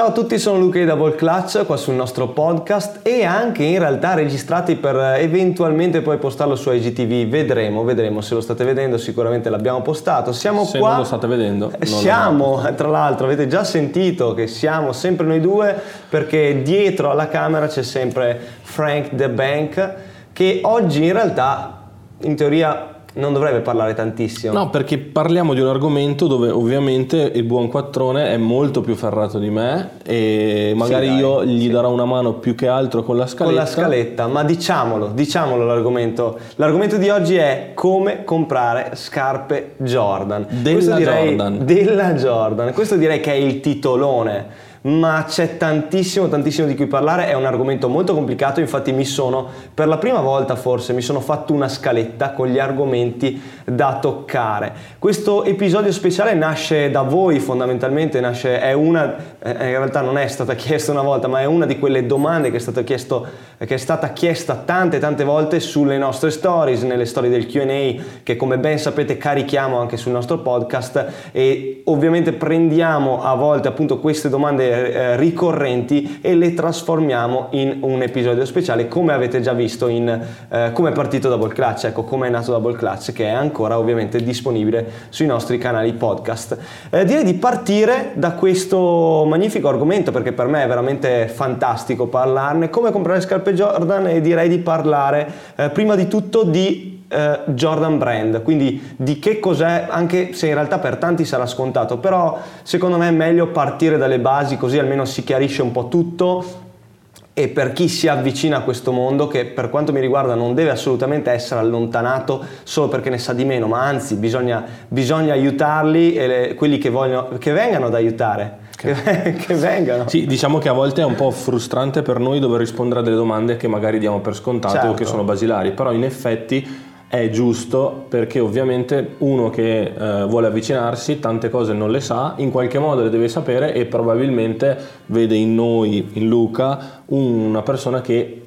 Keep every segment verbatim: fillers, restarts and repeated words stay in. Ciao a tutti, sono Luca di Double Clutch qua sul nostro podcast e anche in realtà registrati per eventualmente poi postarlo su I G T V. Vedremo, vedremo se lo state vedendo, sicuramente l'abbiamo postato. Siamo se qua. Se non lo state vedendo. Siamo, tra l'altro, avete già sentito che siamo sempre noi due perché dietro alla camera c'è sempre Frank the Bank che oggi in realtà in teoria non dovrebbe parlare tantissimo. No, perché parliamo di un argomento dove ovviamente il buon Quattrone è molto più ferrato di me e magari sì, dai, io gli sì. darò una mano più che altro con la scaletta. Con la scaletta, ma diciamolo, diciamolo l'argomento. L'argomento di oggi è come comprare scarpe Jordan. Della direi, Jordan. Della Jordan. Questo direi che è il titolone. Ma c'è tantissimo tantissimo di cui parlare, è un argomento molto complicato, infatti mi sono per la prima volta forse mi sono fatto una scaletta con gli argomenti da toccare. Questo episodio speciale nasce da voi fondamentalmente, nasce è una eh, in realtà non è stata chiesta una volta, ma è una di quelle domande che è stata chiesto che è stata chiesta tante tante volte sulle nostre stories, nelle storie del Q and A che come ben sapete carichiamo anche sul nostro podcast e ovviamente prendiamo a volte appunto queste domande ricorrenti e le trasformiamo in un episodio speciale, come avete già visto in eh, come è partito Double Clutch, ecco come è nato Double Clutch, che è ancora ovviamente disponibile sui nostri canali podcast. Eh, direi di partire da questo magnifico argomento perché per me è veramente fantastico parlarne, come comprare scarpe Jordan, e direi di parlare eh, prima di tutto di Uh, Jordan Brand, quindi di che cos'è, anche se in realtà per tanti sarà scontato, però secondo me è meglio partire dalle basi così almeno si chiarisce un po' tutto. E per chi si avvicina a questo mondo, che per quanto mi riguarda non deve assolutamente essere allontanato solo perché ne sa di meno, ma anzi bisogna, bisogna aiutarli e le, quelli che vogliono che vengano ad aiutare, che, che, che vengano. Sì, diciamo che a volte è un po' frustrante per noi dover rispondere a delle domande che magari diamo per scontato, certo, o che sono basilari, però in effetti è giusto perché ovviamente uno che eh, vuole avvicinarsi tante cose non le sa, in qualche modo le deve sapere e probabilmente vede in noi, in Luca, una persona che,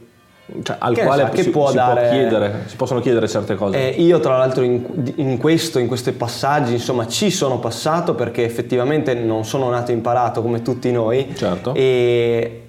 cioè, al che quale sa, si, che può, si dare... può chiedere, si possono chiedere certe cose. Eh, io tra l'altro in, in questo, in questi passaggi insomma ci sono passato perché effettivamente non sono nato imparato come tutti noi. Certo. E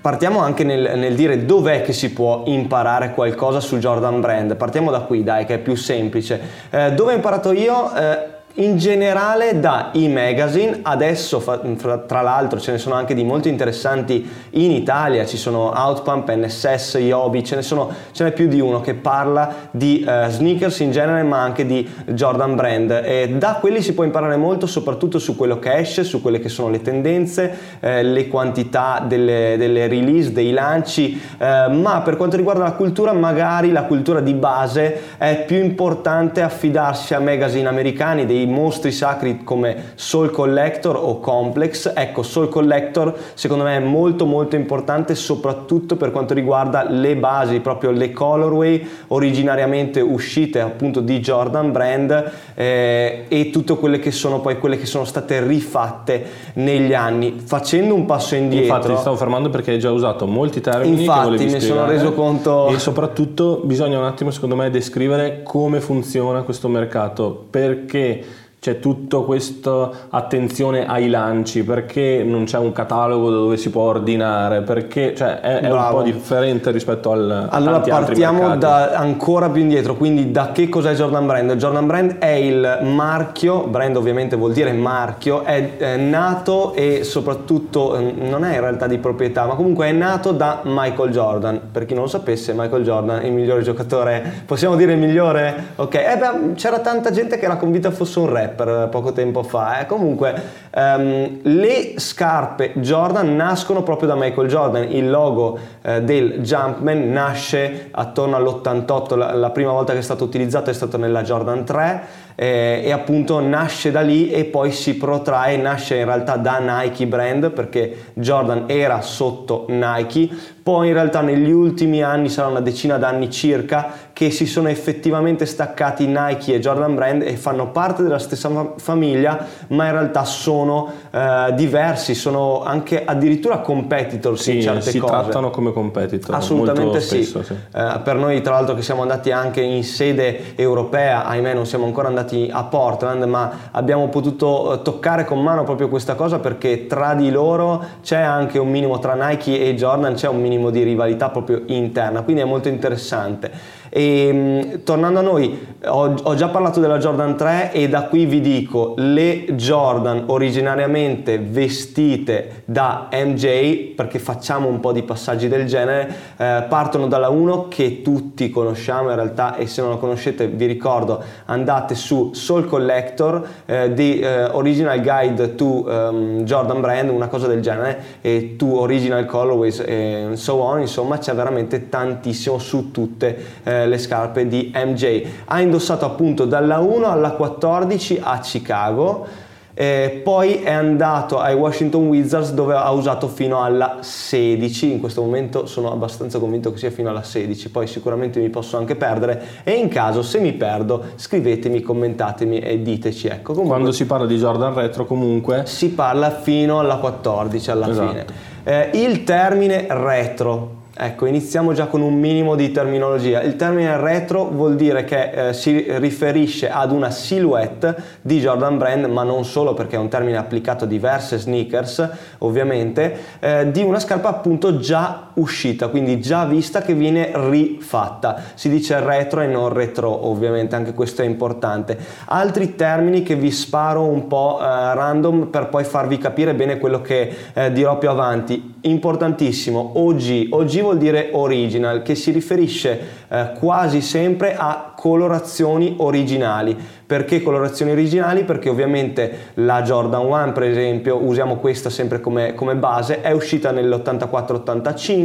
partiamo anche nel, nel dire dov'è che si può imparare qualcosa su Jordan Brand. Partiamo da qui, dai, che è più semplice. Eh, dove ho imparato io? Eh, in generale da e-magazine. Adesso fa, tra l'altro ce ne sono anche di molto interessanti in Italia, ci sono Outpump, N S S, Yobi, ce ne sono, ce n'è più di uno che parla di eh, sneakers in genere ma anche di Jordan Brand, e da quelli si può imparare molto soprattutto su quello che esce, su quelle che sono le tendenze, eh, le quantità delle, delle release, dei lanci, eh, ma per quanto riguarda la cultura, magari la cultura di base è più importante affidarsi a magazine americani, dei mostri sacri come Sole Collector o Complex. Ecco, Sole Collector secondo me è molto molto importante soprattutto per quanto riguarda le basi, proprio le colorway originariamente uscite appunto di Jordan Brand, eh, e tutte quelle che sono poi quelle che sono state rifatte negli anni. Facendo un passo indietro, infatti ti stavo fermando perché hai già usato molti termini, infatti che volevi spiegare, sono reso conto, e soprattutto bisogna un attimo secondo me descrivere come funziona questo mercato, perché c'è tutta questa attenzione ai lanci, perché non c'è un catalogo dove si può ordinare, perché cioè, è, è un po' differente rispetto al allora partiamo da ancora più indietro, quindi da che cos'è Jordan Brand. Jordan Brand è il marchio, brand ovviamente vuol dire marchio, è, è nato e soprattutto non è in realtà di proprietà, ma comunque è nato da Michael Jordan. Per chi non lo sapesse, Michael Jordan, il migliore giocatore, possiamo dire il migliore? Ok, eh beh, c'era tanta gente che era convinta fosse un rap per poco tempo fa, eh. Comunque um, le scarpe Jordan nascono proprio da Michael Jordan. Il logo eh, del Jumpman nasce attorno all'ottantotto, la, la prima volta che è stato utilizzato è stato nella Jordan tre, eh, e appunto nasce da lì e poi si protrae, nasce in realtà da Nike Brand perché Jordan era sotto Nike, poi in realtà negli ultimi anni, sarà una decina d'anni circa, che si sono effettivamente staccati Nike e Jordan Brand e fanno parte della stessa famiglia, ma in realtà sono sono eh, diversi, sono anche addirittura competitor sì, in certe si cose. Si trattano come competitor. Assolutamente molto spesso, sì. sì. Eh, per noi tra l'altro che siamo andati anche in sede europea, ahimè non siamo ancora andati a Portland, ma abbiamo potuto toccare con mano proprio questa cosa, perché tra di loro c'è anche un minimo, tra Nike e Jordan c'è un minimo di rivalità proprio interna, quindi è molto interessante. E, tornando a noi, ho, ho già parlato della Jordan tre e da qui vi dico, le Jordan originariamente vestite da M J, perché facciamo un po' di passaggi del genere, eh, partono dalla uno che tutti conosciamo in realtà, e se non la conoscete vi ricordo andate su Sole Collector, eh, di eh, Original Guide to um, Jordan Brand, una cosa del genere, e to Original Colorways e so on, insomma c'è veramente tantissimo su tutte eh, le scarpe di M J. Ha indossato appunto dalla uno alla quattordici a Chicago, eh, poi è andato ai Washington Wizards dove ha usato fino alla sedici, in questo momento sono abbastanza convinto che sia fino alla sedici, poi sicuramente mi posso anche perdere e in caso se mi perdo scrivetemi, commentatemi e diteci, ecco. Comunque, quando si parla di Jordan Retro comunque si parla fino alla quattordici alla esatto. fine. Eh, il termine retro, ecco, iniziamo già con un minimo di terminologia. Il termine retro vuol dire che eh, si riferisce ad una silhouette di Jordan Brand, ma non solo, perché è un termine applicato a diverse sneakers ovviamente, eh, di una scarpa appunto già uscita, quindi già vista, che viene rifatta. Si dice retro e non retro, ovviamente anche questo è importante. Altri termini che vi sparo un po' eh, random per poi farvi capire bene quello che eh, dirò più avanti. Importantissimo, O G. O G vuol dire original, che si riferisce eh, quasi sempre a colorazioni originali. Perché colorazioni originali? Perché ovviamente la Jordan uno, per esempio, usiamo questa sempre come, come base, è uscita nell'ottantaquattro ottantacinque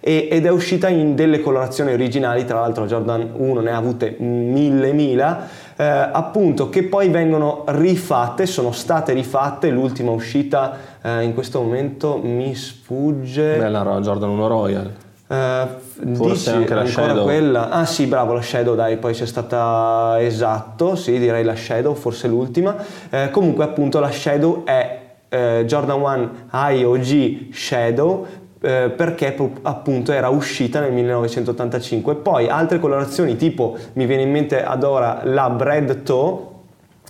e, ed è uscita in delle colorazioni originali, tra l'altro la Jordan uno ne ha avute mille mila, eh, appunto, che poi vengono rifatte, sono state rifatte, l'ultima uscita eh, in questo momento mi sfugge... Beh, la Jordan uno Royal... Uh, forse dici, anche la Shadow quella? Ah sì, bravo, la Shadow, dai, poi c'è stata, esatto, sì, direi la Shadow, forse l'ultima, eh, comunque appunto la Shadow è eh, Jordan uno High O G Shadow, eh, perché appunto era uscita nel millenovecentottantacinque. Poi altre colorazioni, tipo mi viene in mente ad ora la Bread Toe,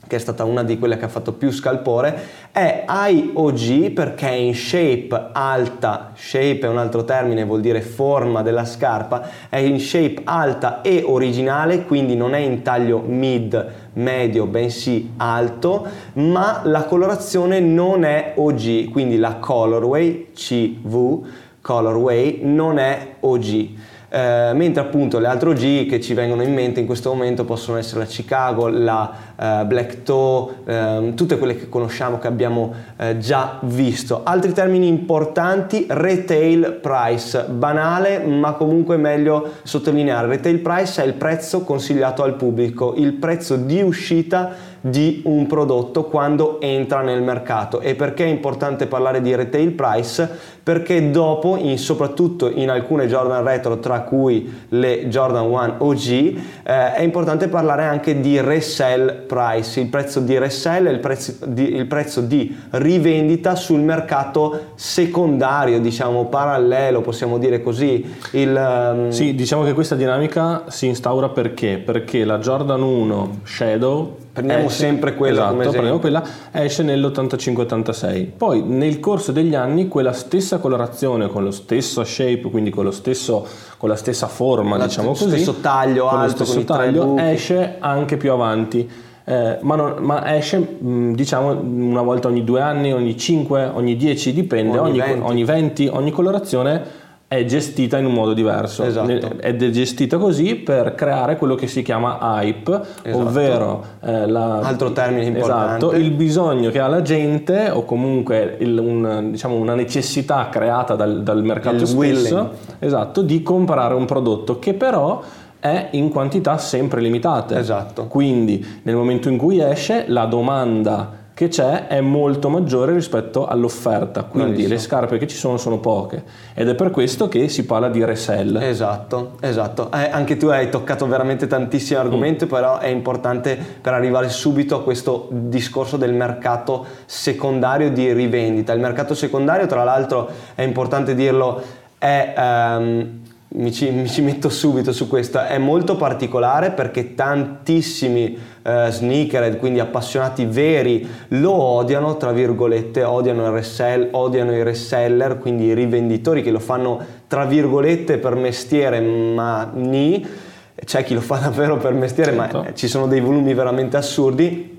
che è stata una di quelle che ha fatto più scalpore, è I O G perché è in shape alta, shape è un altro termine, vuol dire forma della scarpa, è in shape alta e originale, quindi non è in taglio mid, medio, bensì alto, ma la colorazione non è O G, quindi la colorway, C V, colorway, non è O G. Uh, mentre appunto le altre O G che ci vengono in mente in questo momento possono essere la Chicago, la uh, Black Toe, uh, tutte quelle che conosciamo, che abbiamo uh, già visto. Altri termini importanti, retail price, banale ma comunque meglio sottolineare. Retail price è il prezzo consigliato al pubblico, il prezzo di uscita di un prodotto quando entra nel mercato. E perché è importante parlare di retail price? Perché dopo, in, soprattutto in alcune Jordan retro, tra cui le Jordan uno O G, eh, è importante parlare anche di resell price. Il prezzo di resell è il prezzo di, il prezzo di rivendita sul mercato secondario, diciamo parallelo, possiamo dire così. Il, um... Sì, diciamo che questa dinamica si instaura perché? Perché la Jordan uno Shadow, prendiamo esce, sempre quella, esatto, come esempio, prendiamo quella, esce nell'ottantacinque ottantasei, poi nel corso degli anni quella stessa colorazione con lo stesso shape, quindi con lo stesso, con la stessa forma, la, diciamo così, stesso taglio con alto, lo stesso con taglio, esce anche più avanti, eh, ma, non, ma esce mh, diciamo una volta ogni due anni, ogni cinque, ogni dieci, dipende, ogni, ogni, ogni venti, ogni colorazione è gestita in un modo diverso, esatto. È gestita così per creare quello che si chiama hype, esatto. Ovvero eh, la, altro termine importante, esatto, il bisogno che ha la gente, o comunque il, un, diciamo una necessità creata dal, dal mercato il stesso willing. Esatto, di comprare un prodotto che però è in quantità sempre limitate, esatto. Quindi nel momento in cui esce la domanda che c'è è molto maggiore rispetto all'offerta, quindi Bravissimo. Le scarpe che ci sono sono poche ed è per questo che si parla di resell. Esatto, esatto. Eh, anche tu hai toccato veramente tantissimi argomenti, mm. però è importante per arrivare subito a questo discorso del mercato secondario di rivendita. Il mercato secondario, tra l'altro, è importante dirlo, è... Um, Mi ci, mi ci metto subito su questa, è molto particolare perché tantissimi eh, sneakerhead, quindi appassionati veri, lo odiano, tra virgolette, odiano il resell, odiano i reseller, quindi i rivenditori che lo fanno tra virgolette per mestiere, ma ni, c'è chi lo fa davvero per mestiere, certo. ma ci sono dei volumi veramente assurdi.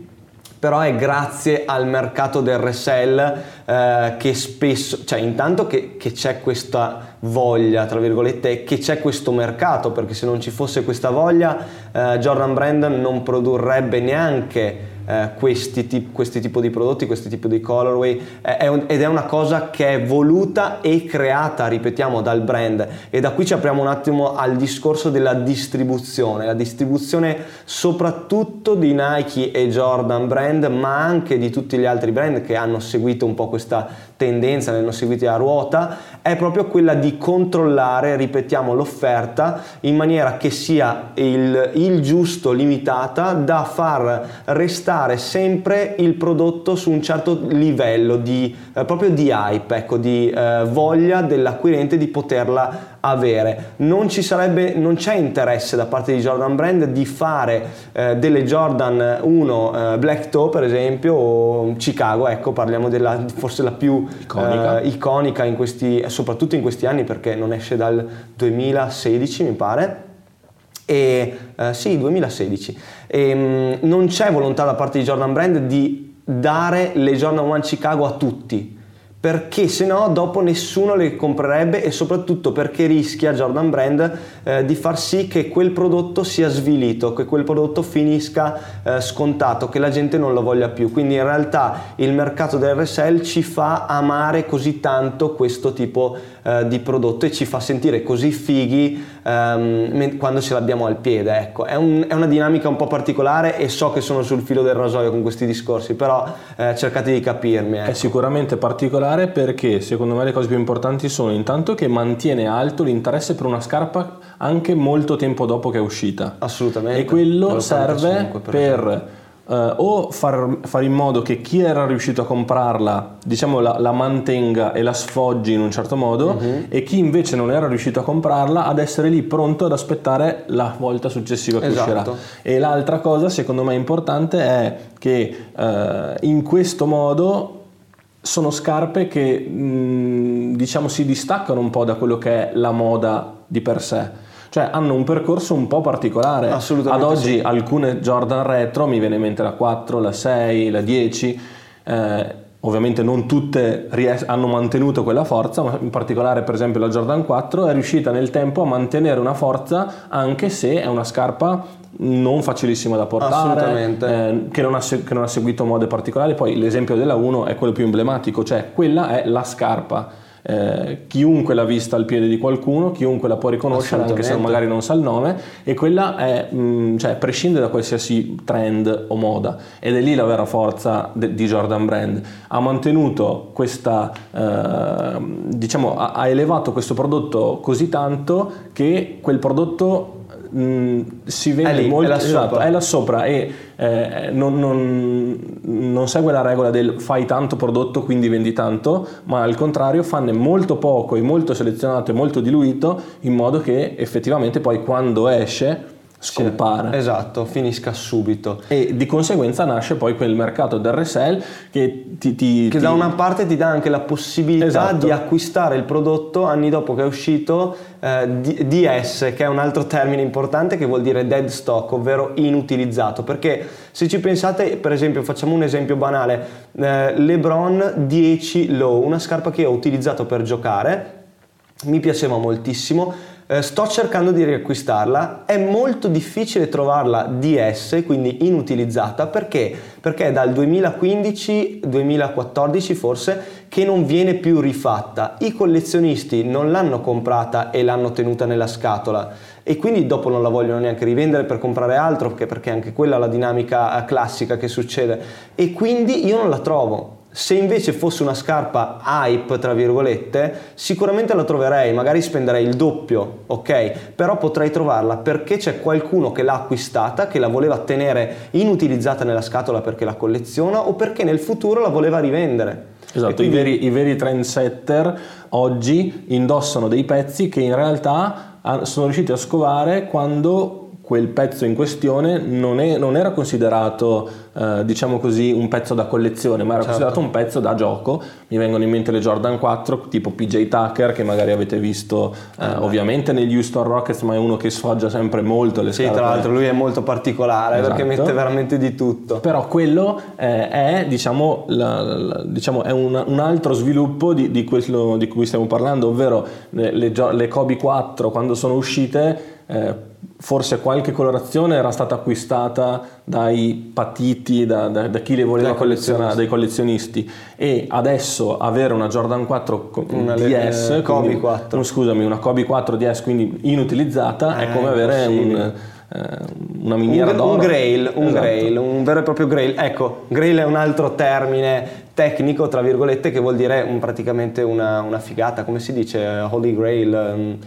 Però è grazie al mercato del resell eh, che spesso, cioè intanto che, che c'è questa voglia, tra virgolette, che c'è questo mercato, perché se non ci fosse questa voglia eh, Jordan Brand non produrrebbe neanche eh, questi, tip, questi tipo di prodotti, questi tipo di colorway eh, è un, ed è una cosa che è voluta e creata, ripetiamo, dal brand. E da qui ci apriamo un attimo al discorso della distribuzione, la distribuzione soprattutto di Nike e Jordan Brand, ma anche di tutti gli altri brand che hanno seguito un po' questa tendenza, ne hanno seguito a ruota, è proprio quella di controllare, ripetiamo, l'offerta in maniera che sia il, il giusto, limitata, da far restare sempre il prodotto su un certo livello di eh, proprio di hype, ecco, di eh, voglia dell'acquirente di poterla avere. Non ci sarebbe, non c'è interesse da parte di Jordan Brand di fare eh, delle Jordan uno eh, Black Toe, per esempio, o Chicago, ecco, parliamo della forse la più iconica, eh, iconica in questi, soprattutto in questi anni, perché non esce dal duemilasedici mi pare. E eh, sì, duemilasedici. E, mh, non c'è volontà da parte di Jordan Brand di dare le Jordan uno Chicago a tutti, perché se no dopo nessuno le comprerebbe, e soprattutto perché rischia Jordan Brand eh, di far sì che quel prodotto sia svilito, che quel prodotto finisca eh, scontato, che la gente non lo voglia più. Quindi in realtà il mercato del resell ci fa amare così tanto questo tipo eh, di prodotto e ci fa sentire così fighi ehm, quando ce l'abbiamo al piede, ecco. È, un, è una dinamica un po' particolare e so che sono sul filo del rasoio con questi discorsi, però eh, cercate di capirmi, ecco. È sicuramente particolare, perché secondo me le cose più importanti sono intanto che mantiene alto l'interesse per una scarpa anche molto tempo dopo che è uscita. Assolutamente. E quello serve per eh, o far, far in modo che chi era riuscito a comprarla, diciamo, la, la mantenga e la sfoggi in un certo modo, uh-huh. e chi invece non era riuscito a comprarla ad essere lì pronto ad aspettare la volta successiva che esatto. uscirà. E l'altra cosa secondo me importante è che eh, in questo modo sono scarpe che mh, diciamo si distaccano un po' da quello che è la moda di per sé, cioè hanno un percorso un po' particolare. Assolutamente. Ad oggi sì. Alcune Jordan retro, mi viene in mente la quattro, la sei, la dieci, eh, ovviamente non tutte ries- hanno mantenuto quella forza, ma in particolare per esempio la Jordan quattro è riuscita nel tempo a mantenere una forza anche se è una scarpa non facilissima da portare, eh, che, non ha, che non ha seguito mode particolari. Poi l'esempio della uno è quello più emblematico, cioè quella è la scarpa, eh, chiunque l'ha vista al piede di qualcuno, chiunque la può riconoscere anche se magari non sa il nome, e quella è, mh, cioè prescinde da qualsiasi trend o moda, ed è lì la vera forza de- di Jordan Brand. Ha mantenuto questa eh, diciamo ha, ha elevato questo prodotto così tanto che quel prodotto Mm, si vede è lì, molto, è là, esatto, sopra. È là sopra e eh, non, non, non segue la regola del fai tanto prodotto quindi vendi tanto, ma al contrario fanne molto poco e molto selezionato e molto diluito, in modo che effettivamente poi quando esce scompare. Sì, esatto, finisca subito, e di conseguenza nasce poi quel mercato del resell che ti, ti che ti... da una parte ti dà anche la possibilità esatto. di acquistare il prodotto anni dopo che è uscito, eh, D S, che è un altro termine importante che vuol dire dead stock, ovvero inutilizzato, perché se ci pensate, per esempio, facciamo un esempio banale, eh, LeBron dieci Low, una scarpa che ho utilizzato per giocare, mi piaceva moltissimo. eh, sto cercando di riacquistarla, è molto difficile trovarla D S, quindi inutilizzata, perché? Perché è dal duemilaquindici duemilaquattordici forse che non viene più rifatta, i collezionisti non l'hanno comprata e l'hanno tenuta nella scatola e quindi dopo non la vogliono neanche rivendere per comprare altro, perché anche quella è la dinamica classica che succede, e quindi io non la trovo. Se invece fosse una scarpa hype, tra virgolette, sicuramente la troverei, magari spenderei il doppio, ok? Però potrei trovarla perché c'è qualcuno che l'ha acquistata, che la voleva tenere inutilizzata nella scatola perché la colleziona o perché nel futuro la voleva rivendere. Esatto, quindi... i veri, i veri trendsetter oggi indossano dei pezzi che in realtà sono riusciti a scovare quando... quel pezzo in questione non, è, non era considerato, eh, diciamo così, un pezzo da collezione, ma era certo. considerato un pezzo da gioco. Mi vengono in mente le Jordan quattro, tipo P J. Tucker, che magari avete visto eh, eh, ovviamente negli Houston Rockets, ma è uno che sfoggia sempre molto le scarpe. Sì, tra l'altro lui è molto particolare, esatto. perché mette veramente di tutto. Però quello eh, è, diciamo, la, la, diciamo è un, un altro sviluppo di, di quello di cui stiamo parlando, ovvero le, le, le Kobe quattro, quando sono uscite... Eh, forse qualche colorazione era stata acquistata dai patiti, da, da, da chi le voleva collezionare, dai collezionisti, e adesso avere una Jordan quattro una D S, eh, Kobe quindi, quattro. No, scusami, una Kobe quattro D S quindi inutilizzata, eh, è come avere un, eh, una miniera un, d'oro, un grail, un, esatto. grail, un vero e proprio grail. Ecco, grail è un altro termine tecnico, tra virgolette, che vuol dire un, praticamente una, una figata, come si dice, Holy Grail. Um,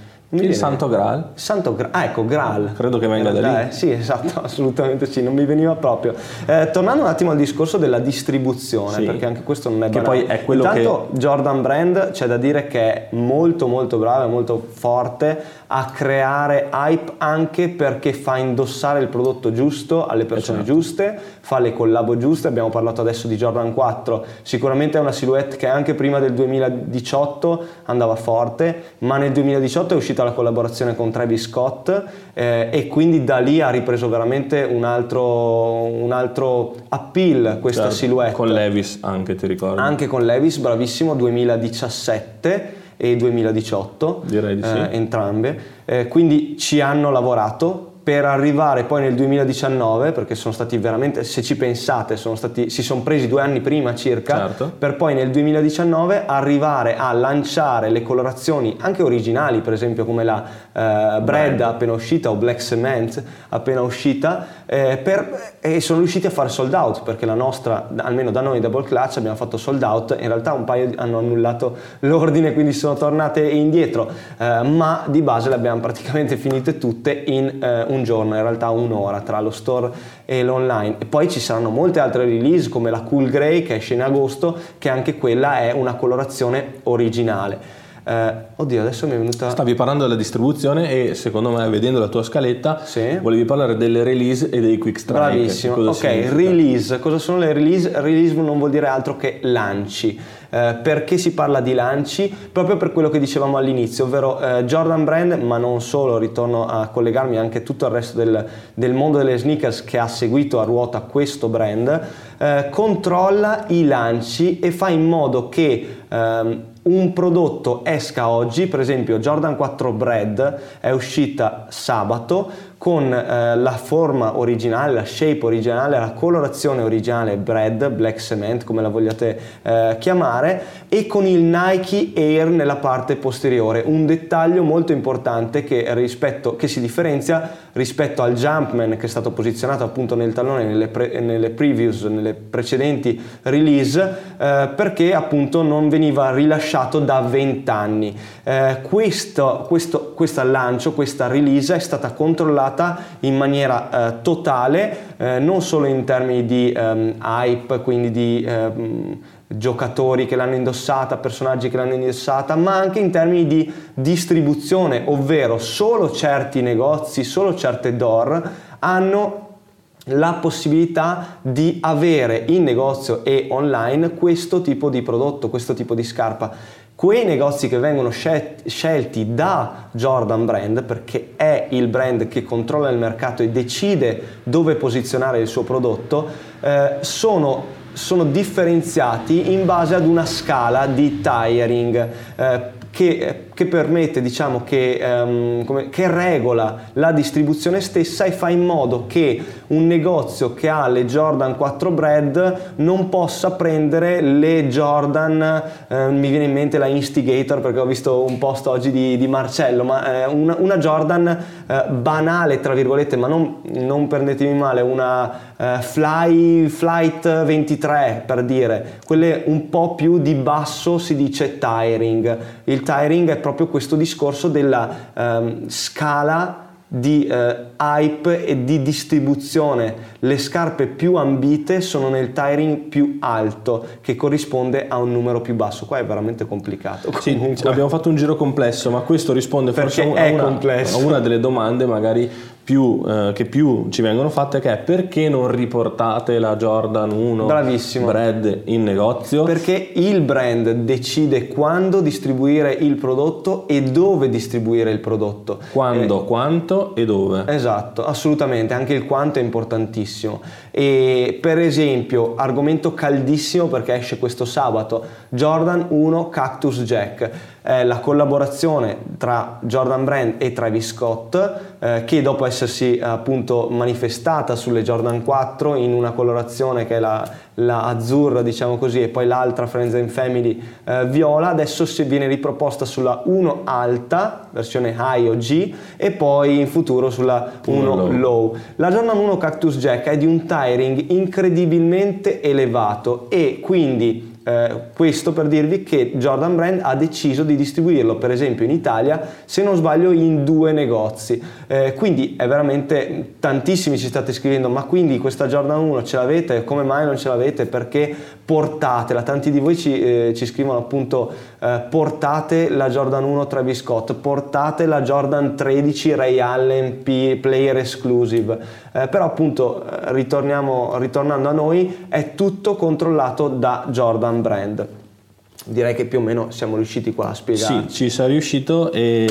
Mi il Santo Graal. Santo Graal, ah, ecco, Graal. Credo che venga da lì. Eh, sì, esatto, assolutamente sì, non mi veniva proprio. Eh, tornando un attimo al discorso della distribuzione, sì. perché anche questo non è che banale. Poi è quello Intanto che... Jordan Brand c'è da dire che è molto molto bravo, è molto forte a creare hype, anche perché fa indossare il prodotto giusto alle persone esatto. giuste, fa le collabo giuste. Abbiamo parlato adesso di Jordan quattro, sicuramente è una silhouette che anche prima del duemiladiciotto andava forte, ma nel duemiladiciotto è uscita la collaborazione con Travis Scott eh, e quindi da lì ha ripreso veramente un altro, un altro appeal questa certo. silhouette. Con Levi's anche, ti ricordo? Anche con Levi's, bravissimo, duemiladiciassette e duemiladiciotto, direi di sì. eh, entrambe, eh, quindi ci hanno lavorato per arrivare poi nel duemiladiciannove, perché sono stati veramente, se ci pensate, sono stati, si sono presi due anni prima circa, certo. per poi nel duemiladiciannove arrivare a lanciare le colorazioni anche originali, per esempio come la eh, Bread appena uscita o Black Cement appena uscita, eh, per, e sono riusciti a fare sold out, perché la nostra, almeno da noi Double Clutch, abbiamo fatto sold out. In realtà un paio hanno annullato l'ordine, quindi sono tornate indietro, eh, ma di base le abbiamo praticamente finite tutte in eh, un giorno, in realtà un'ora tra lo store e l'online. E poi ci saranno molte altre release come la Cool Grey che esce in agosto, che anche quella è una colorazione originale. Eh, oddio, adesso mi è venuta... Stavi parlando della distribuzione e secondo me, vedendo la tua scaletta, sì. volevi parlare delle release e dei quick strike. Bravissimo, cosa ok, significa? Release, cosa sono le release? Release non vuol dire altro che lanci. Eh, perché si parla di lanci? Proprio per quello che dicevamo all'inizio, ovvero eh, Jordan Brand, ma non solo, ritorno a collegarmi anche tutto il resto del, del mondo delle sneakers che ha seguito a ruota questo brand, eh, controlla i lanci e fa in modo che... Ehm, un prodotto esca oggi. Per esempio Jordan quattro Bread è uscita sabato con eh, la forma originale, la shape originale, la colorazione originale Bread, Black Cement come la vogliate eh, chiamare, e con il Nike Air nella parte posteriore, un dettaglio molto importante che, rispetto, che si differenzia rispetto al Jumpman che è stato posizionato appunto nel tallone nelle, pre, nelle previews, nelle precedenti release, eh, perché appunto non veniva rilasciato da venti anni. Eh, questo, questo, questo lancio, questa release è stata controllata in maniera eh, totale, eh, non solo in termini di ehm, hype, quindi di ehm, giocatori che l'hanno indossata, personaggi che l'hanno indossata, ma anche in termini di distribuzione, ovvero solo certi negozi, solo certe door hanno la possibilità di avere in negozio e online questo tipo di prodotto, questo tipo di scarpa. Quei negozi che vengono scel- scelti da Jordan Brand, perché è il brand che controlla il mercato e decide dove posizionare il suo prodotto, eh, sono sono differenziati in base ad una scala di tiering, eh, che, che permette, diciamo, che, um, come, che regola la distribuzione stessa e fa in modo che un negozio che ha le Jordan quattro Brand non possa prendere le Jordan, eh, mi viene in mente la Instigator perché ho visto un post oggi di, di Marcello, ma eh, una, una Jordan eh, banale tra virgolette, ma non, non prendetemi male, una eh, Fly Flight ventitré per dire, quelle un po' più di basso, si dice tiring. Il tiring è proprio questo discorso della ehm, scala di eh, hype e di distribuzione. Le scarpe più ambite sono nel tiering più alto, che corrisponde a un numero più basso. Qua è veramente complicato. Sì, abbiamo fatto un giro complesso, ma questo risponde forse a una, a una delle domande magari più, eh, che più ci vengono fatte, che è: perché non riportate la Jordan uno Bravissimo. Brand in negozio? Perché il brand decide quando distribuire il prodotto e dove distribuire il prodotto, quando, eh, quanto e dove. Esatto, assolutamente, anche il quanto è importantissimo. E per esempio, argomento caldissimo perché esce questo sabato, Jordan uno Cactus Jack, eh, la collaborazione tra Jordan Brand e Travis Scott, eh, che dopo essersi appunto manifestata sulle Jordan quattro in una colorazione che è la, la azzurra, diciamo così, e poi l'altra Friends and Family eh, viola, adesso si viene riproposta sulla uno alta, versione high o G, e poi in futuro sulla uno low. low. La Jordan uno Cactus Jack è di un tiring incredibilmente elevato e quindi Eh, questo per dirvi che Jordan Brand ha deciso di distribuirlo, per esempio in Italia, se non sbaglio, in due negozi, eh, quindi è veramente tantissimi ci state scrivendo: ma quindi questa Jordan uno ce l'avete? Come mai non ce l'avete? Perché portatela? Tanti di voi ci, eh, ci scrivono appunto eh, portate la Jordan uno Travis Scott, portate la Jordan tredici Ray Allen P- Player Exclusive, eh, però appunto ritorniamo, ritornando a noi, è tutto controllato da Jordan Brand. Direi che più o meno siamo riusciti qua a spiegare. Sì, ci sei riuscito e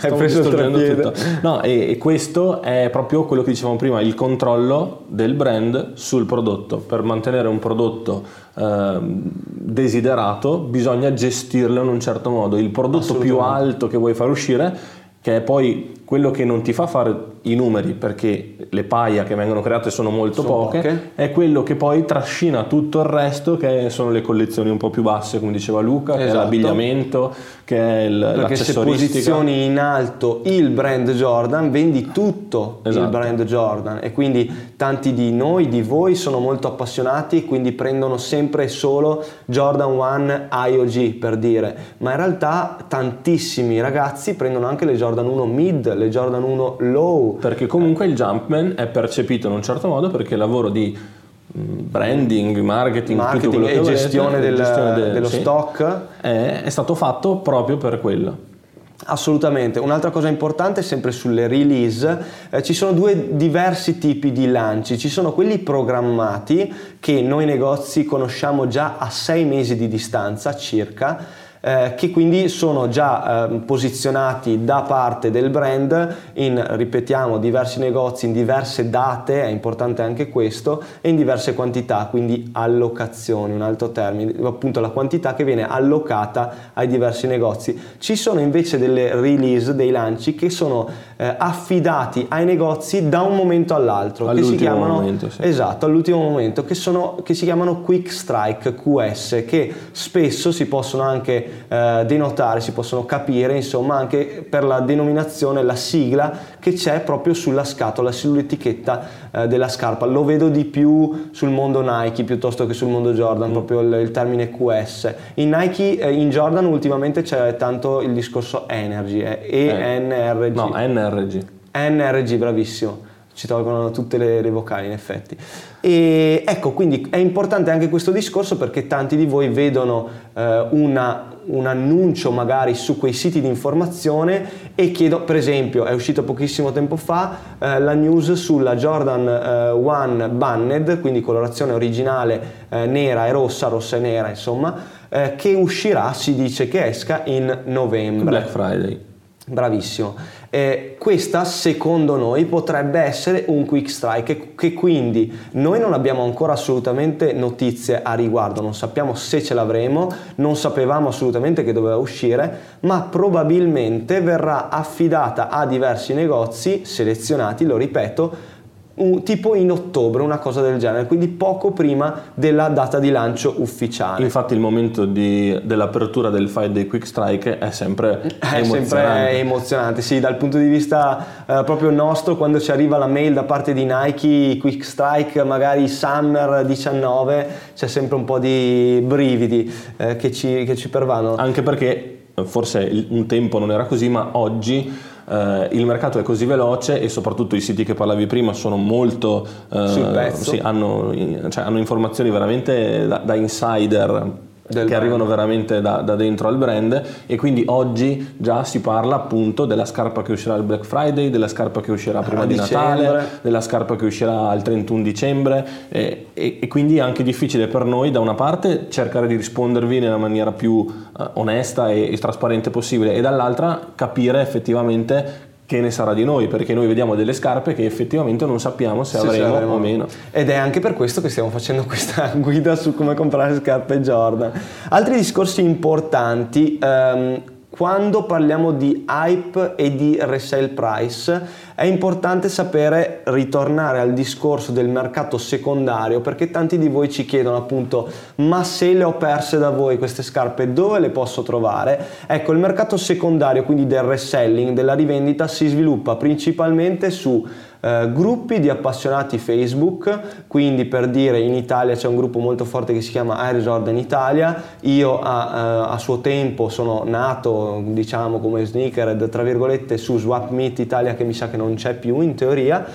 hai preso tutto. No, e, e questo è proprio quello che dicevamo prima, il controllo del brand sul prodotto. Per mantenere un prodotto eh, desiderato bisogna gestirlo in un certo modo. Il prodotto più alto che vuoi far uscire, che è poi quello che non ti fa fare i numeri, perché le paia che vengono create sono molto sono poche, poche, è quello che poi trascina tutto il resto, che sono le collezioni un po' più basse, come diceva Luca, esatto, che è l'abbigliamento, che è il, l'accessoristica. Perché se posizioni in alto il brand Jordan, vendi tutto, esatto, il brand Jordan, e quindi tanti di noi, di voi, sono molto appassionati, quindi prendono sempre e solo Jordan uno I O G, per dire, ma in realtà tantissimi ragazzi prendono anche le Jordan uno Mid, le Jordan uno Low, perché comunque il Jumpman è percepito in un certo modo, perché il lavoro di branding, marketing, marketing tutto quello e che gestione, volete, del, gestione del, dello sì, stock è, è stato fatto proprio per quello. Assolutamente. Un'altra cosa importante, sempre sulle release, eh, ci sono due diversi tipi di lanci. Ci sono quelli programmati, che noi negozi conosciamo già a sei mesi di distanza circa, Eh, che quindi sono già eh, posizionati da parte del brand in, ripetiamo, diversi negozi, in diverse date, è importante anche questo, e in diverse quantità, quindi allocazioni, un altro termine, appunto la quantità che viene allocata ai diversi negozi. Ci sono invece delle release, dei lanci, che sono eh, affidati ai negozi da un momento all'altro, all'ultimo che si chiamano, momento, sì. Esatto, all'ultimo momento, che, sono, che si chiamano Quick Strike Q S, che spesso si possono anche Eh, denotare, si possono capire insomma anche per la denominazione, la sigla che c'è proprio sulla scatola, sull'etichetta eh, della scarpa. Lo vedo di più sul mondo Nike piuttosto che sul mondo Jordan, mm. proprio il, il termine Q S. In Nike, eh, in Jordan ultimamente c'è tanto il discorso Energy, eh, E N R G no, N R G N R G, bravissimo, ci tolgono tutte le, le vocali in effetti. E ecco, quindi è importante anche questo discorso, perché tanti di voi vedono eh, una un annuncio magari su quei siti di informazione e chiedo, per esempio è uscito pochissimo tempo fa eh, la news sulla Jordan eh, One Banned, quindi colorazione originale eh, nera e rossa, rossa e nera insomma, eh, che uscirà, si dice che esca in novembre. Black Friday. Bravissimo. Eh, questa secondo noi potrebbe essere un quick strike che, che quindi noi non abbiamo ancora assolutamente notizie a riguardo, non sappiamo se ce l'avremo, non sapevamo assolutamente che doveva uscire, ma probabilmente verrà affidata a diversi negozi selezionati, lo ripeto, Un, tipo in ottobre, una cosa del genere, quindi poco prima della data di lancio ufficiale. Infatti il momento di, dell'apertura del file dei Quick Strike è sempre è emozionante. Sempre emozionante, sì, dal punto di vista eh, proprio nostro, quando ci arriva la mail da parte di Nike Quick Strike magari Summer diciannove, c'è sempre un po' di brividi eh, che, ci, che ci pervano, anche perché forse un tempo non era così, ma oggi Uh, il mercato è così veloce e soprattutto i siti che parlavi prima sono molto uh, sul pezzo. Sì, hanno, cioè, hanno informazioni veramente da, da insider del che brand. Arrivano veramente da, da dentro al brand, e quindi oggi già si parla appunto della scarpa che uscirà al Black Friday, della scarpa che uscirà prima ah, di dicembre. Natale, della scarpa che uscirà al trentuno dicembre, e, e, e quindi è anche difficile per noi da una parte cercare di rispondervi nella maniera più onesta e, e trasparente possibile, e dall'altra capire effettivamente che ne sarà di noi, perché noi vediamo delle scarpe che effettivamente non sappiamo se, se avremo, avremo o meno. Ed è anche per questo che stiamo facendo questa guida su come comprare scarpe Jordan. Altri discorsi importanti, um, quando parliamo di hype e di resale price è importante sapere ritornare al discorso del mercato secondario, perché tanti di voi ci chiedono appunto: ma se le ho perse da voi queste scarpe dove le posso trovare? Ecco, il mercato secondario, quindi del reselling, della rivendita, si sviluppa principalmente su eh, gruppi di appassionati Facebook. Quindi, per dire, in Italia c'è un gruppo molto forte che si chiama Air Jordan Italia. Io a, a suo tempo sono nato, diciamo, come sneakerhead tra virgolette, su Swap Meet Italia, che mi sa che non non c'è più in teoria,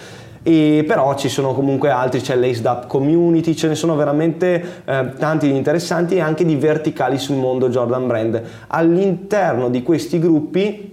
e però ci sono comunque altri, c'è Lace Up Community, ce ne sono veramente eh, tanti di interessanti, e anche di verticali sul mondo Jordan Brand. All'interno di questi gruppi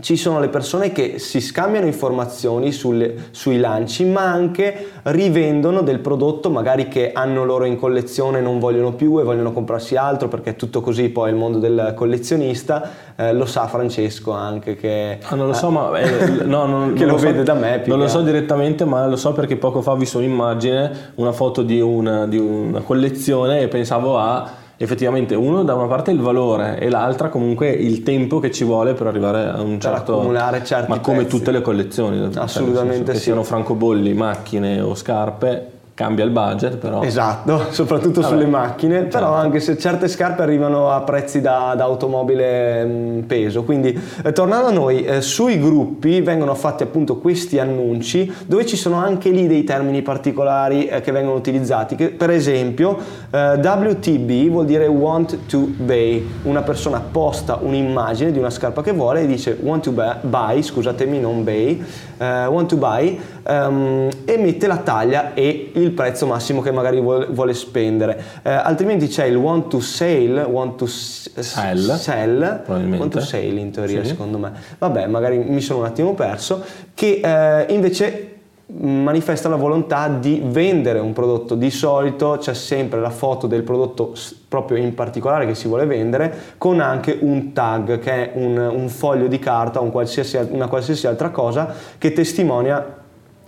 ci sono le persone che si scambiano informazioni sulle, sui lanci, ma anche rivendono del prodotto magari che hanno loro in collezione, non vogliono più e vogliono comprarsi altro, perché è tutto così poi il mondo del collezionista. Eh, lo sa Francesco anche che ah, non lo so, eh, ma eh, no, non, che non lo, lo vede so, da me più non lo so direttamente, ma lo so perché poco fa ho visto un'immagine, una foto di una, di una collezione, e pensavo a effettivamente uno da una parte il valore e l'altra comunque il tempo che ci vuole per arrivare a un certo, accumulare certi ma come pezzi. Tutte le collezioni, assolutamente, cioè, che sì, siano francobolli, macchine o scarpe, cambia il budget, però esatto, soprattutto vabbè, sulle macchine, certo. Però anche se certe scarpe arrivano a prezzi da, da automobile mh, peso. Quindi eh, tornando a noi, eh, sui gruppi vengono fatti appunto questi annunci, dove ci sono anche lì dei termini particolari eh, che vengono utilizzati, che per esempio eh, W T B vuol dire want to buy. Una persona posta un'immagine di una scarpa che vuole e dice want to buy, scusatemi, non buy, eh, want to buy, um, e mette la taglia e il prezzo massimo che magari vuole, vuole spendere. Eh, altrimenti c'è il want to sale, want to s- sell, sell want to sale in teoria, sì. Secondo me, vabbè, magari mi sono un attimo perso, che eh, invece manifesta la volontà di vendere un prodotto. Di solito c'è sempre la foto del prodotto proprio in particolare che si vuole vendere, con anche un tag che è un, un foglio di carta o un qualsiasi, una qualsiasi altra cosa che testimonia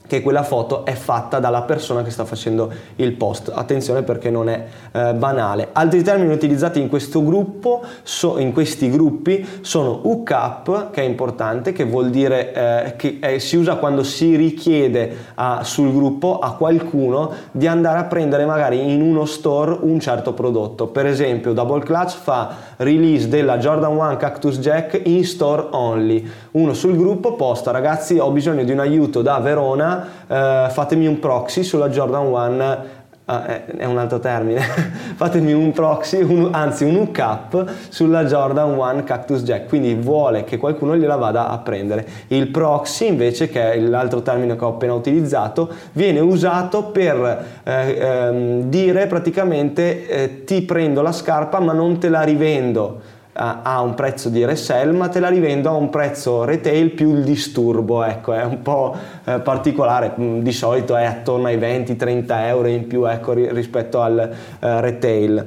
che quella foto è fatta dalla persona che sta facendo il post. Attenzione, perché non è eh, banale. Altri termini utilizzati in questo gruppo, so, in questi gruppi, sono hook up, che è importante, che vuol dire eh, che eh, si usa quando si richiede a, sul gruppo a qualcuno di andare a prendere magari in uno store un certo prodotto. Per esempio Double Clutch fa release della Jordan uno Cactus Jack in store only. Uno sul gruppo posta: ragazzi, ho bisogno di un aiuto da Verona, Uh, fatemi un proxy sulla Jordan uno, uh, è, è un altro termine fatemi un proxy, un, anzi un hookup sulla Jordan uno Cactus Jack. Quindi vuole che qualcuno gliela vada a prendere. Il proxy invece, che è l'altro termine che ho appena utilizzato, viene usato per eh, ehm, dire praticamente eh, ti prendo la scarpa ma non te la rivendo a un prezzo di resell, ma te la rivendo a un prezzo retail più il disturbo. Ecco, è un po' particolare, di solito è attorno ai venti trenta euro in più, ecco, rispetto al retail.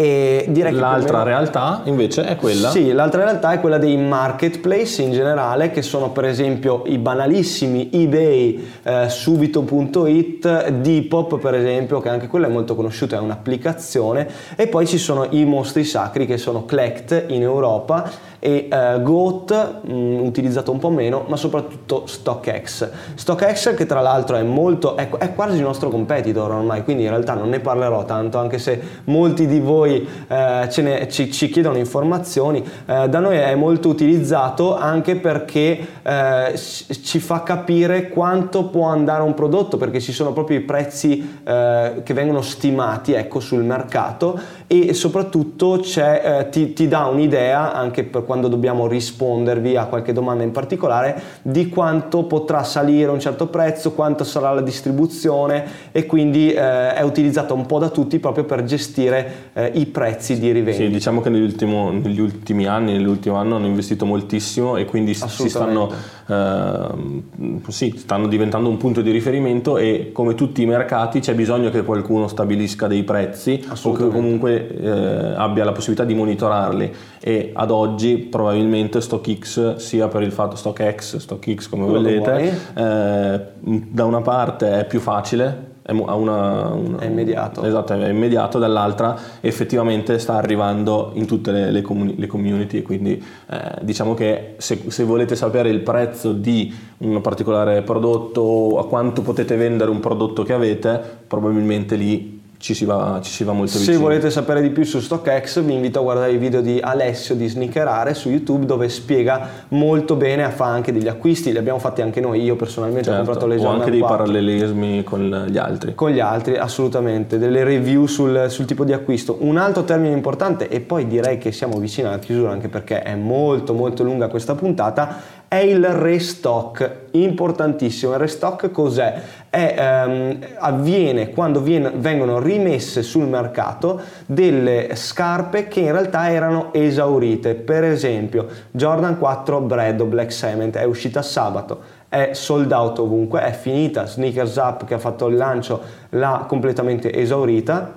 E direi che l'altra meno... realtà invece è quella? Sì, l'altra realtà è quella dei marketplace in generale, che sono per esempio i banalissimi eBay, eh, subito punto it, Depop per esempio, che anche quella è molto conosciuta, è un'applicazione, e poi ci sono i mostri sacri che sono Klekt in Europa e eh, GOAT, mh, utilizzato un po' meno, ma soprattutto StockX. StockX che tra l'altro è molto è, è quasi il nostro competitor ormai, quindi in realtà non ne parlerò tanto, anche se molti di voi Eh, ce ne, ci, ci chiedono informazioni. Eh, da noi è molto utilizzato anche perché eh, ci fa capire quanto può andare un prodotto, perché ci sono proprio i prezzi eh, che vengono stimati, ecco, sul mercato, e soprattutto c'è, eh, ti, ti dà un'idea anche per quando dobbiamo rispondervi a qualche domanda in particolare di quanto potrà salire un certo prezzo, quanto sarà la distribuzione, e quindi eh, è utilizzato un po' da tutti proprio per gestire eh, i prezzi di rivendita. Sì, diciamo che negli, ultimo, negli ultimi anni, nell'ultimo anno hanno investito moltissimo e quindi si stanno, eh, sì, stanno diventando un punto di riferimento, e come tutti i mercati c'è bisogno che qualcuno stabilisca dei prezzi o che comunque eh, abbia la possibilità di monitorarli, e ad oggi probabilmente StockX, sia per il fatto StockX, StockX come Quello volete, eh, da una parte è più facile, Una, una, è immediato, esatto, è immediato, dall'altra effettivamente sta arrivando in tutte le, le, comuni, le community, quindi eh, diciamo che se, se volete sapere il prezzo di un particolare prodotto o a quanto potete vendere un prodotto che avete, probabilmente lì Ci si, va, ci si va molto vicino. Se volete sapere di più su StockX, vi invito a guardare i video di Alessio di Sneakerare su YouTube, dove spiega molto bene, fa anche degli acquisti, li abbiamo fatti anche noi, io personalmente certo, ho comprato le Jordan, o anche dei quattro parallelismi con gli altri con gli altri assolutamente, delle review sul, sul tipo di acquisto. Un altro termine importante, e poi direi che siamo vicini alla chiusura anche perché è molto molto lunga questa puntata, è il restock. Importantissimo, il restock cos'è? È, ehm, avviene quando viene, vengono rimesse sul mercato delle scarpe che in realtà erano esaurite. Per esempio Jordan quattro Bread o Black Cement è uscita sabato, è sold out ovunque, è finita. Sneakers Up, che ha fatto il lancio, l'ha completamente esaurita.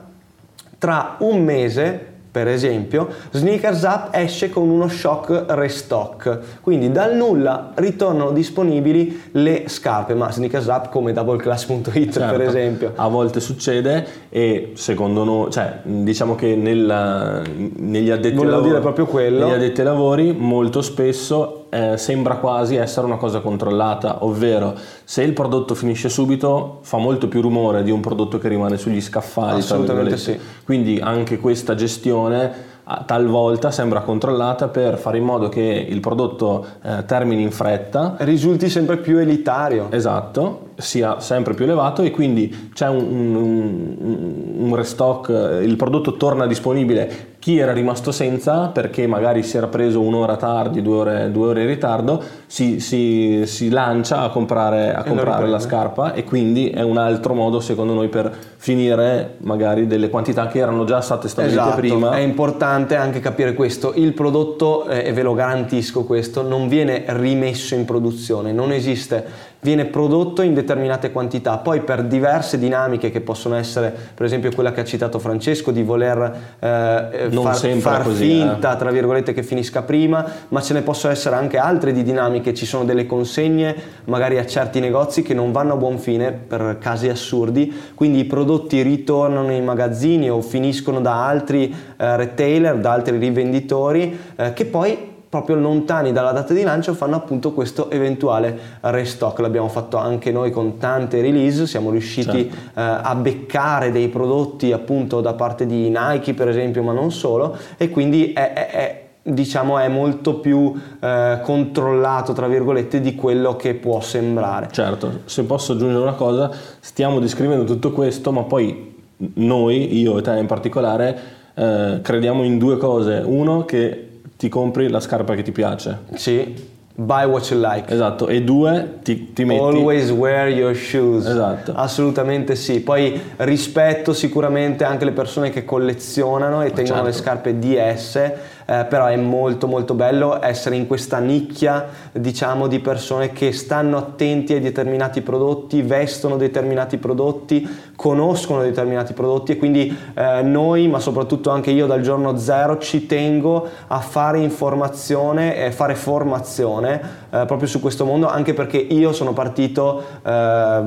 Tra un mese, per esempio, Sneakers Up esce con uno shock restock, quindi dal nulla ritornano disponibili le scarpe, ma Sneakers Up come double class punto it certo, per esempio. A volte succede, e secondo noi, cioè, diciamo che nella, negli addetti ai lavori, dire proprio quello, negli addetti ai lavori molto spesso Eh, sembra quasi essere una cosa controllata, ovvero se il prodotto finisce subito fa molto più rumore di un prodotto che rimane sugli scaffali. Assolutamente sì. Quindi anche questa gestione talvolta sembra controllata per fare in modo che il prodotto eh, termini in fretta, risulti sempre più elitario, esatto, sia sempre più elevato, e quindi c'è un, un, un restock, il prodotto torna disponibile. Chi era rimasto senza perché magari si era preso un'ora tardi, due ore, due ore in ritardo, si, si, si lancia a comprare, a comprare la scarpa, e quindi è un altro modo secondo noi per finire magari delle quantità che erano già state stabilite esatto, prima. È importante anche capire questo, il prodotto, eh, e ve lo garantisco questo, non viene rimesso in produzione, non esiste, viene prodotto in determinate quantità, poi per diverse dinamiche che possono essere per esempio quella che ha citato Francesco di voler eh, far, far così, finta eh. tra virgolette che finisca prima, ma ce ne possono essere anche altre di dinamiche, ci sono delle consegne magari a certi negozi che non vanno a buon fine per casi assurdi, quindi i prodotti ritornano nei magazzini o finiscono da altri eh, retailer, da altri rivenditori eh, che poi proprio lontani dalla data di lancio fanno appunto questo eventuale restock. L'abbiamo fatto anche noi con tante release, siamo riusciti certo. eh, a beccare dei prodotti appunto da parte di Nike per esempio, ma non solo, e quindi è, è, è diciamo è molto più eh, controllato tra virgolette di quello che può sembrare. Certo, se posso aggiungere una cosa, stiamo descrivendo tutto questo, ma poi noi, io e te in particolare, eh, crediamo in due cose. Uno, che ti compri la scarpa che ti piace. Sì, buy what you like. Esatto, e due, ti, ti metti... Always wear your shoes. Esatto. Assolutamente sì. Poi rispetto sicuramente anche le persone che collezionano e tengono certo. le scarpe di esse. eh, però è molto molto bello essere in questa nicchia, diciamo, di persone che stanno attenti ai determinati prodotti, vestono determinati prodotti, conoscono determinati prodotti, e quindi eh, noi, ma soprattutto anche io dal giorno zero, ci tengo a fare informazione e fare formazione eh, proprio su questo mondo, anche perché io sono partito eh,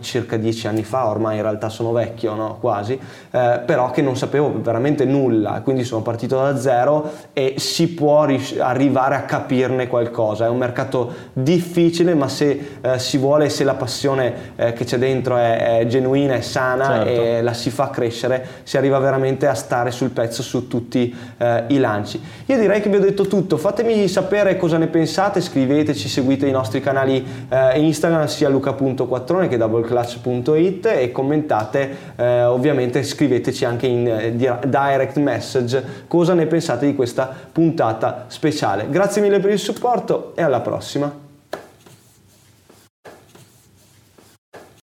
circa dieci anni fa, ormai in realtà sono vecchio, no? Quasi, eh, però che non sapevo veramente nulla, quindi sono partito da zero e si può ris- arrivare a capirne qualcosa. È un mercato difficile, ma se eh, si vuole, se la passione eh, che c'è dentro è, è genuina, è sana, certo, e la si fa crescere, si arriva veramente a stare sul pezzo su tutti eh, i lanci. Io direi che vi ho detto tutto, fatemi sapere cosa ne pensate, scriveteci, seguite i nostri canali eh, Instagram, sia luca punto quattrone che double clutch punto it, e commentate, eh, ovviamente scriveteci anche in eh, direct message cosa ne pensate di questa puntata speciale. Grazie mille per il supporto e alla prossima.